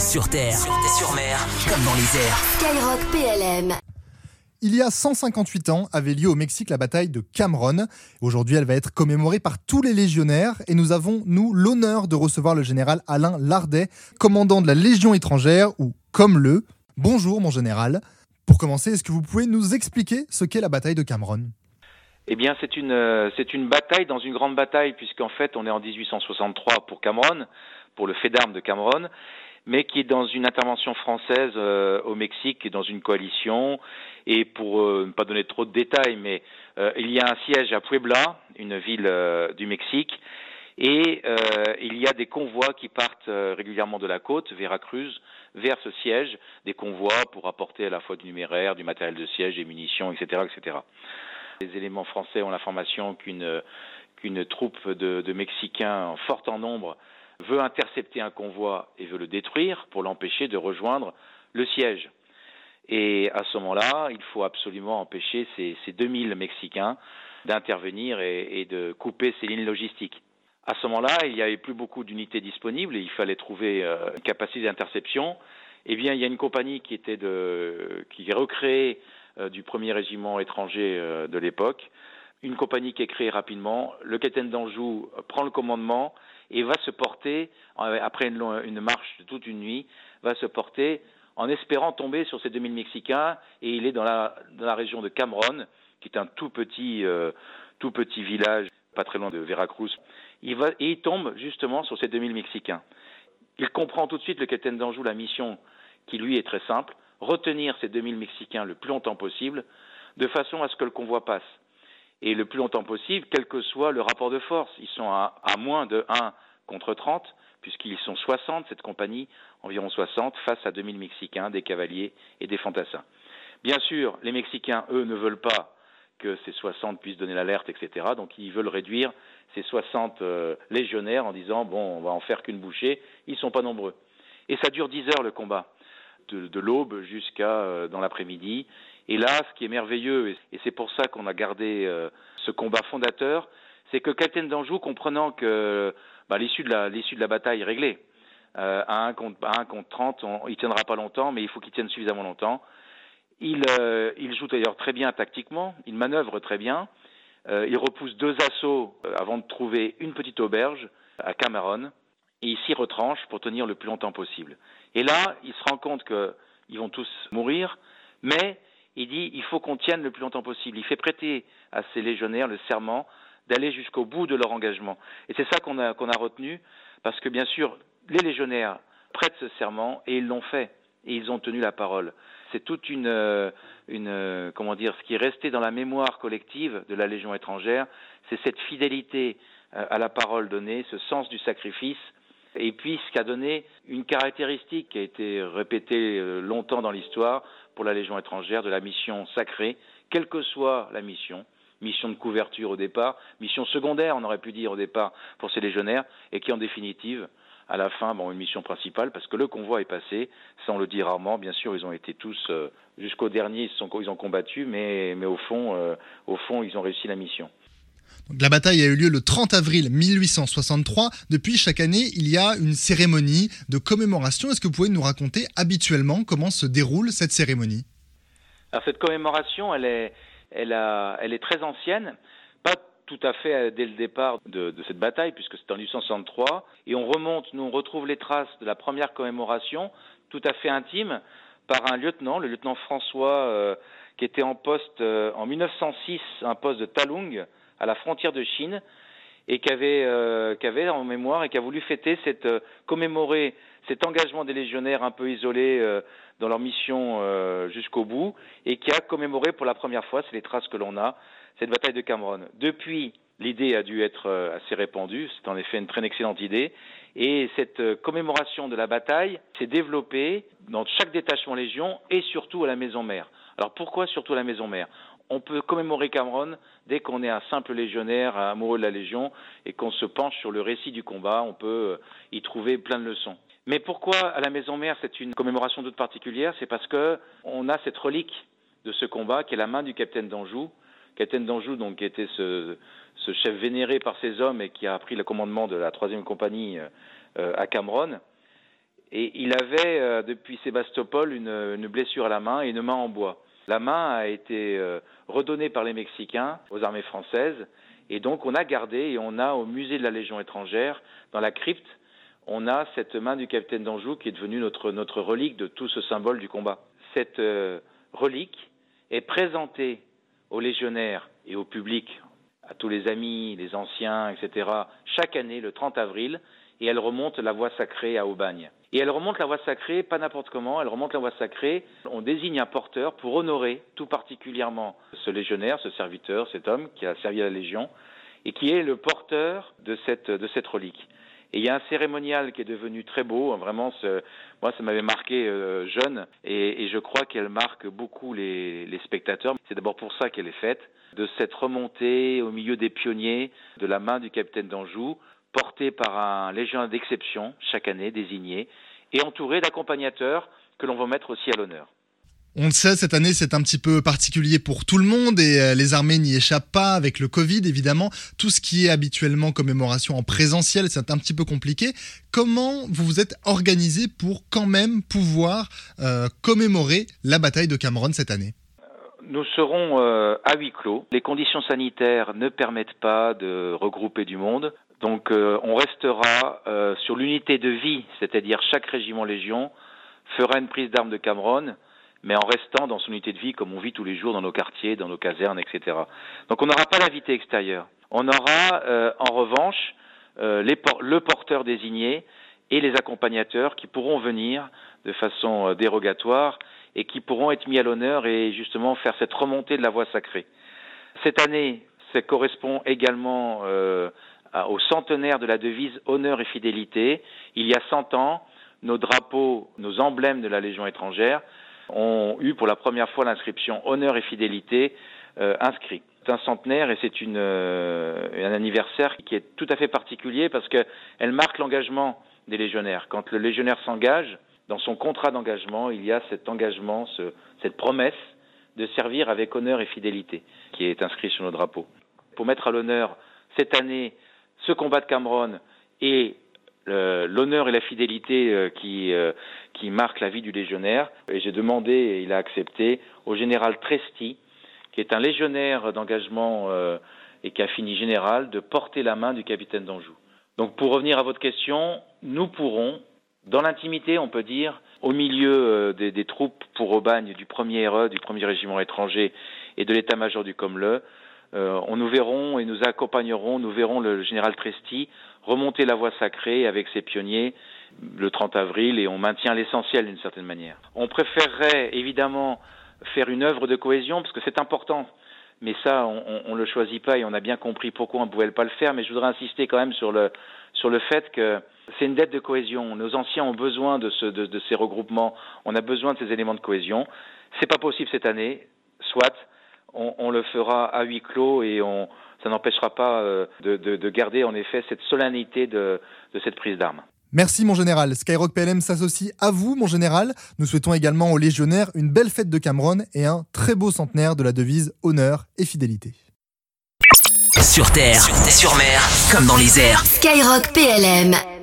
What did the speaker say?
sur terre, sur mer, comme dans les airs. Skyrock PLM. Il y a 158 ans avait lieu au Mexique la bataille de Cameron. Aujourd'hui, elle va être commémorée par tous les légionnaires et nous avons, nous, l'honneur de recevoir le général Alain Lardet, commandant de la Légion étrangère ou comme le. Bonjour mon général. Pour commencer, est-ce que vous pouvez nous expliquer ce qu'est la bataille de Cameron ? Eh bien, c'est une bataille dans une grande bataille puisqu'en fait, on est en 1863 pour Cameron, pour le fait d'armes de Cameron, mais qui est dans une intervention française au Mexique, dans une coalition. Et pour ne pas donner trop de détails, mais il y a un siège à Puebla, une ville du Mexique, et il y a des convois qui partent régulièrement de la côte, Veracruz, vers ce siège, des convois pour apporter à la fois du numéraire, du matériel de siège, des munitions, etc., etc. Les éléments français ont l'information qu'une troupe de Mexicains forte en nombre veut intercepter un convoi et veut le détruire pour l'empêcher de rejoindre le siège. Et à ce moment-là, il faut absolument empêcher ces 2000 Mexicains d'intervenir et de couper ces lignes logistiques. À ce moment-là, il n'y avait plus beaucoup d'unités disponibles et il fallait trouver une capacité d'interception. Eh bien, il y a une compagnie qui est recréée du 1er régiment étranger de l'époque. Une compagnie qui est créée rapidement, le capitaine Danjou prend le commandement et va se porter, après une marche de toute une nuit, va se porter en espérant tomber sur ces 2000 Mexicains, et il est dans la région de Camarone, qui est un tout petit village, pas très loin de Veracruz. Il tombe justement sur ces 2000 Mexicains. Il comprend tout de suite, le capitaine Danjou, la mission qui lui est très simple, retenir ces 2000 Mexicains le plus longtemps possible, de façon à ce que le convoi passe. Et le plus longtemps possible, quel que soit le rapport de force. Ils sont à moins de 1 contre 30, puisqu'ils sont 60, cette compagnie, environ 60, face à 2000 Mexicains, des cavaliers et des fantassins. Bien sûr, les Mexicains, eux, ne veulent pas que ces 60 puissent donner l'alerte, etc. Donc ils veulent réduire ces 60 légionnaires en disant « bon, on va en faire qu'une bouchée ». Ils ne sont pas nombreux. Et ça dure 10 heures le combat, de l'aube jusqu'à dans l'après-midi. Et là, ce qui est merveilleux, et c'est pour ça qu'on a gardé ce combat fondateur, c'est que capitaine Danjou, comprenant que l'issue de la bataille est réglée, à 1 contre 30, il ne tiendra pas longtemps, mais il faut qu'il tienne suffisamment longtemps. Il joue d'ailleurs très bien tactiquement, il manœuvre très bien, il repousse 2 assauts avant de trouver une petite auberge à Camarone, et il s'y retranche pour tenir le plus longtemps possible. Et là, il se rend compte qu'ils vont tous mourir, mais il dit il faut qu'on tienne le plus longtemps possible. Il fait prêter à ses légionnaires le serment d'aller jusqu'au bout de leur engagement. Et c'est ça qu'on a retenu, parce que bien sûr, les légionnaires prêtent ce serment et ils l'ont fait, et ils ont tenu la parole. C'est toute ce qui est resté dans la mémoire collective de la Légion étrangère, c'est cette fidélité à la parole donnée, ce sens du sacrifice, et puis ce qui a donné une caractéristique qui a été répétée longtemps dans l'histoire pour la Légion étrangère, de la mission sacrée, quelle que soit la mission, mission de couverture au départ, mission secondaire, on aurait pu dire au départ, pour ces légionnaires, et qui en définitive, à la fin, une mission principale, parce que le convoi est passé, ça on le dit rarement, bien sûr, ils ont été tous, jusqu'au dernier, ils ont combattu, mais au fond, ils ont réussi la mission. Donc, la bataille a eu lieu le 30 avril 1863. Depuis, chaque année, il y a une cérémonie de commémoration. Est-ce que vous pouvez nous raconter habituellement comment se déroule cette cérémonie ? Alors, cette commémoration, elle est très ancienne, pas tout à fait dès le départ de cette bataille, puisque c'est en 1863. Et on retrouve les traces de la première commémoration, tout à fait intime, par un lieutenant, le lieutenant François, qui était en poste en 1906, un poste de Talung, à la frontière de Chine, et qui avait en mémoire et qui a voulu fêter commémorer cet engagement des légionnaires un peu isolés dans leur mission jusqu'au bout, et qui a commémoré pour la première fois, c'est les traces que l'on a, cette bataille de Cameron. Depuis, l'idée a dû être assez répandue, c'est en effet une très excellente idée, et cette commémoration de la bataille s'est développée dans chaque détachement légion et surtout à la maison mère. Alors pourquoi surtout à la maison mère ? On peut commémorer Cameron dès qu'on est un simple légionnaire amoureux de la Légion et qu'on se penche sur le récit du combat, on peut y trouver plein de leçons. Mais pourquoi à la Maison Mère c'est une commémoration toute particulière ? C'est parce qu'on a cette relique de ce combat qui est la main du capitaine Danjou. Capitaine Danjou donc, qui était ce chef vénéré par ses hommes et qui a pris le commandement de la 3e compagnie à Cameron. Et il avait, depuis Sébastopol, une blessure à la main et une main en bois. La main a été redonnée par les Mexicains aux armées françaises. Et donc, on a gardé et on a au musée de la Légion étrangère, dans la crypte, on a cette main du capitaine Danjou qui est devenue notre relique de tout ce symbole du combat. Cette relique est présentée aux légionnaires et au public, à tous les amis, les anciens, etc., chaque année, le 30 avril, et elle remonte la voie sacrée à Aubagne. Et elle remonte la voie sacrée, pas n'importe comment, elle remonte la voie sacrée, on désigne un porteur pour honorer tout particulièrement ce légionnaire, ce serviteur, cet homme qui a servi à la Légion, et qui est le porteur de cette relique. Et il y a un cérémonial qui est devenu très beau, vraiment, moi ça m'avait marqué jeune, et je crois qu'elle marque beaucoup les spectateurs. C'est d'abord pour ça qu'elle est faite, de cette remontée au milieu des pionniers, de la main du capitaine Danjou, portée par un légionnaire d'exception, chaque année désigné, et entouré d'accompagnateurs que l'on va mettre aussi à l'honneur. On le sait, cette année, c'est un petit peu particulier pour tout le monde et les armées n'y échappent pas avec le Covid, évidemment. Tout ce qui est habituellement commémoration en présentiel, c'est un petit peu compliqué. Comment vous vous êtes organisé pour quand même pouvoir commémorer la bataille de Cameron cette année ? Nous serons à huis clos. Les conditions sanitaires ne permettent pas de regrouper du monde. Donc on restera sur l'unité de vie, c'est-à-dire chaque régiment Légion fera une prise d'armes de Cameron, mais en restant dans son unité de vie comme on vit tous les jours dans nos quartiers, dans nos casernes, etc. Donc on n'aura pas l'invité extérieur. On aura en revanche le porteur désigné et les accompagnateurs qui pourront venir de façon dérogatoire et qui pourront être mis à l'honneur et justement faire cette remontée de la voie sacrée. Cette année, ça correspond également au centenaire de la devise « Honneur et fidélité ». Il y a 100 ans, nos drapeaux, nos emblèmes de la Légion étrangère ont eu pour la première fois l'inscription « Honneur et fidélité » inscrit. C'est un centenaire et c'est un anniversaire qui est tout à fait particulier parce qu'elle marque l'engagement des légionnaires. Quand le légionnaire s'engage, dans son contrat d'engagement, il y a cet engagement, cette promesse de servir avec honneur et fidélité qui est inscrit sur nos drapeaux. Pour mettre à l'honneur cette année ce combat de Cameron et l'honneur et la fidélité qui marquent la vie du légionnaire, et j'ai demandé, et il a accepté, au général Tresti, qui est un légionnaire d'engagement et qui a fini général, de porter la main du capitaine Danjou. Donc pour revenir à votre question, nous pourrons, dans l'intimité, on peut dire, au milieu des troupes pour Aubagne du 1er RE, du 1er régiment étranger et de l'état-major du Comle, on nous verrons et nous accompagnerons, nous verrons le général Tresti remonter la voie sacrée avec ses pionniers le 30 avril et on maintient l'essentiel d'une certaine manière. On préférerait évidemment faire une œuvre de cohésion parce que c'est important, mais ça on le choisit pas et on a bien compris pourquoi on ne pouvait pas le faire, mais je voudrais insister quand même sur le fait que c'est une dette de cohésion. Nos anciens ont besoin de ces regroupements, on a besoin de ces éléments de cohésion. C'est pas possible cette année, soit on le fera à huis clos et ça n'empêchera pas de garder en effet cette solennité de cette prise d'armes. Merci mon général. Skyrock PLM s'associe à vous mon général. Nous souhaitons également aux légionnaires une belle fête de Cameron et un très beau centenaire de la devise honneur et fidélité. Sur terre, sur mer, comme dans les airs. Skyrock PLM.